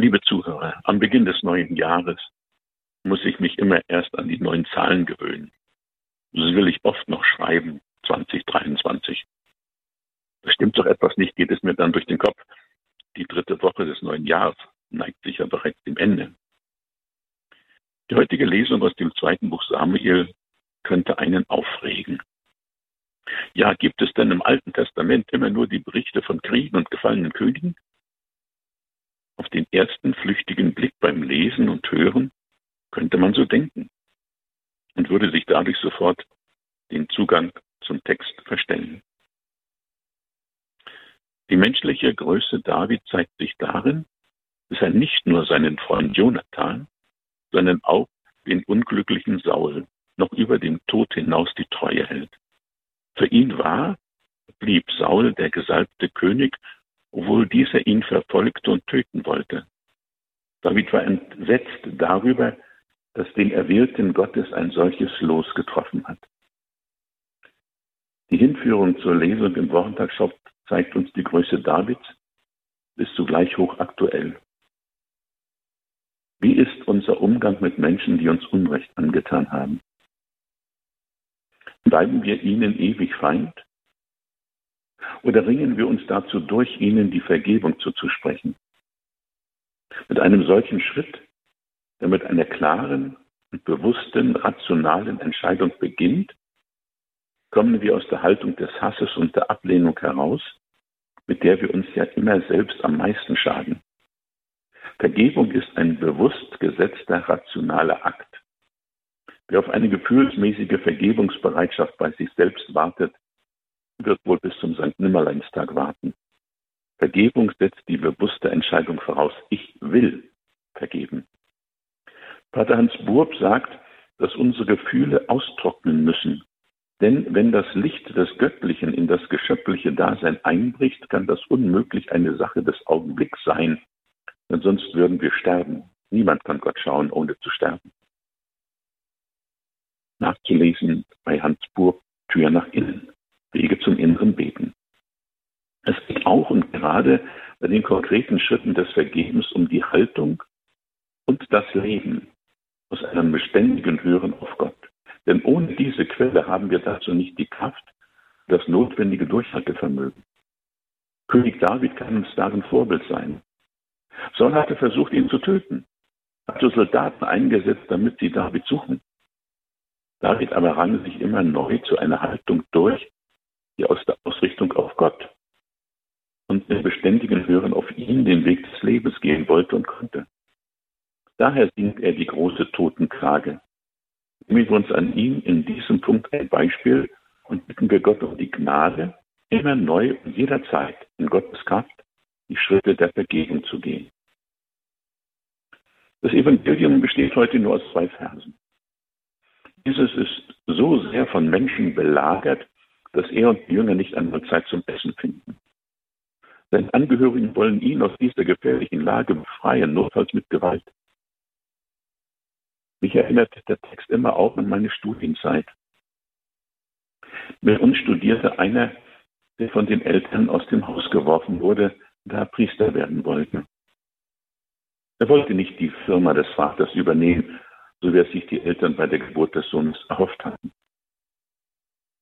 Liebe Zuhörer, am Beginn des neuen Jahres muss ich mich immer erst an die neuen Zahlen gewöhnen. Das will ich oft noch schreiben, 2023. Da stimmt doch etwas nicht, geht es mir dann durch den Kopf. Die dritte Woche des neuen Jahres neigt sich ja bereits dem Ende. Die heutige Lesung aus dem zweiten Buch Samuel könnte einen aufregen. Ja, gibt es denn im Alten Testament immer nur die Berichte von Kriegen und gefallenen Königen? Auf den ersten flüchtigen Blick beim Lesen und Hören könnte man so denken und würde sich dadurch sofort den Zugang zum Text verstellen. Die menschliche Größe David zeigt sich darin, dass er nicht nur seinen Freund Jonathan, sondern auch den unglücklichen Saul noch über den Tod hinaus die Treue hält. Für ihn war, blieb Saul der gesalbte König, obwohl dieser ihn verfolgte und töten wollte. David war entsetzt darüber, dass den Erwählten Gottes ein solches Los getroffen hat. Die Hinführung zur Lesung im Wochentagsshop zeigt uns die Größe Davids, ist zugleich hochaktuell. Wie ist unser Umgang mit Menschen, die uns Unrecht angetan haben? Bleiben wir ihnen ewig Feind? Oder ringen wir uns dazu durch, ihnen die Vergebung zuzusprechen? Mit einem solchen Schritt, der mit einer klaren und bewussten, rationalen Entscheidung beginnt, kommen wir aus der Haltung des Hasses und der Ablehnung heraus, mit der wir uns ja immer selbst am meisten schaden. Vergebung ist ein bewusst gesetzter, rationaler Akt. Wer auf eine gefühlsmäßige Vergebungsbereitschaft bei sich selbst wartet, wird wohl bis zum Sankt Nimmerleinstag warten. Vergebung setzt die bewusste Entscheidung voraus. Ich will vergeben. Pater Hans Burb sagt, dass unsere Gefühle austrocknen müssen. Denn wenn das Licht des Göttlichen in das geschöpfliche Dasein einbricht, kann das unmöglich eine Sache des Augenblicks sein. Denn sonst würden wir sterben. Niemand kann Gott schauen, ohne zu sterben. Nachzulesen bei Hans Burb, Tür nach innen, Wege zum inneren Beten. Es geht auch und gerade bei den konkreten Schritten des Vergebens um die Haltung und das Leben aus einem beständigen Hören auf Gott. Denn ohne diese Quelle haben wir dazu nicht die Kraft, das notwendige Durchhaltevermögen. König David kann uns darin Vorbild sein. Saul hatte versucht, ihn zu töten, hatte Soldaten eingesetzt, damit sie David suchen. David aber rang sich immer neu zu einer Haltung durch, die aus der Ausrichtung auf Gott und dem beständigen Hören auf ihn den Weg des Lebens gehen wollte und konnte. Daher singt er die große Totenklage. Nehmen wir uns an ihm in diesem Punkt ein Beispiel und bitten wir Gott um die Gnade, immer neu und jederzeit in Gottes Kraft die Schritte der Vergebung zu gehen. Das Evangelium besteht heute nur aus 2 Versen. Jesus ist so sehr von Menschen belagert, dass er und die Jünger nicht einmal Zeit zum Essen finden. Seine Angehörigen wollen ihn aus dieser gefährlichen Lage befreien, notfalls mit Gewalt. Mich erinnert der Text immer auch an meine Studienzeit. Mit uns studierte einer, der von den Eltern aus dem Haus geworfen wurde, da er Priester werden wollte. Er wollte nicht die Firma des Vaters übernehmen, so wie es sich die Eltern bei der Geburt des Sohnes erhofft hatten.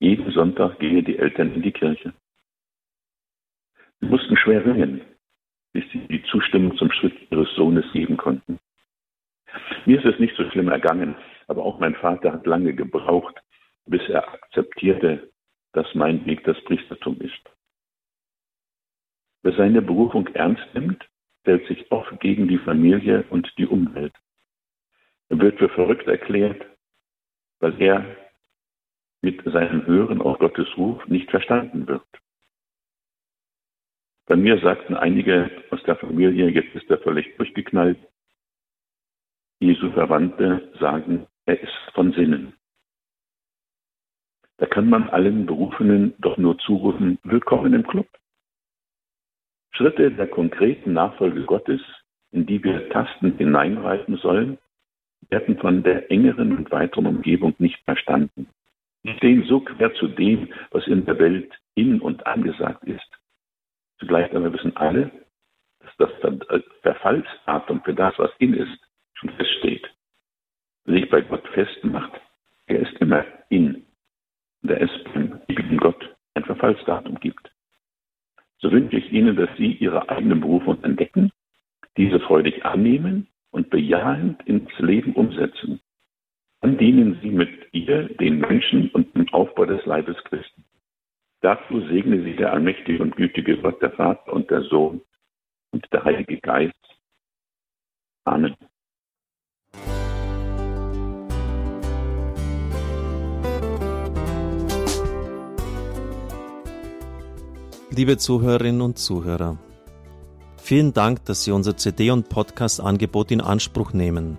Jeden Sonntag gingen die Eltern in die Kirche. Sie mussten schwer ringen, bis sie die Zustimmung zum Schritt ihres Sohnes geben konnten. Mir ist es nicht so schlimm ergangen, aber auch mein Vater hat lange gebraucht, bis er akzeptierte, dass mein Weg das Priestertum ist. Wer seine Berufung ernst nimmt, stellt sich oft gegen die Familie und die Umwelt. Er wird für verrückt erklärt, weil er mit seinem Hören auf Gottes Ruf nicht verstanden wird. Bei mir sagten einige aus der Familie, jetzt ist er völlig durchgeknallt. Jesu Verwandte sagen, er ist von Sinnen. Da kann man allen Berufenen doch nur zurufen, willkommen im Club. Schritte der konkreten Nachfolge Gottes, in die wir tastend hineinreiten sollen, werden von der engeren und weiteren Umgebung nicht verstanden. Sie stehen so quer zu dem, was in der Welt in und angesagt ist. Zugleich aber wissen alle, dass das Verfallsdatum für das, was in ist, schon feststeht. Sich bei Gott festmacht, er ist immer in, da es beim lieben Gott ein Verfallsdatum gibt. So wünsche ich Ihnen, dass Sie Ihre eigene Berufung entdecken, diese freudig annehmen und bejahend ins Leben umsetzen. Dann dienen Sie mit ihr den Menschen und dem Aufbau des Leibes Christi. Dazu segne Sie der allmächtige und gütige Gott, der Vater und der Sohn und der Heilige Geist. Amen. Liebe Zuhörerinnen und Zuhörer, vielen Dank, dass Sie unser CD- und Podcast-Angebot in Anspruch nehmen.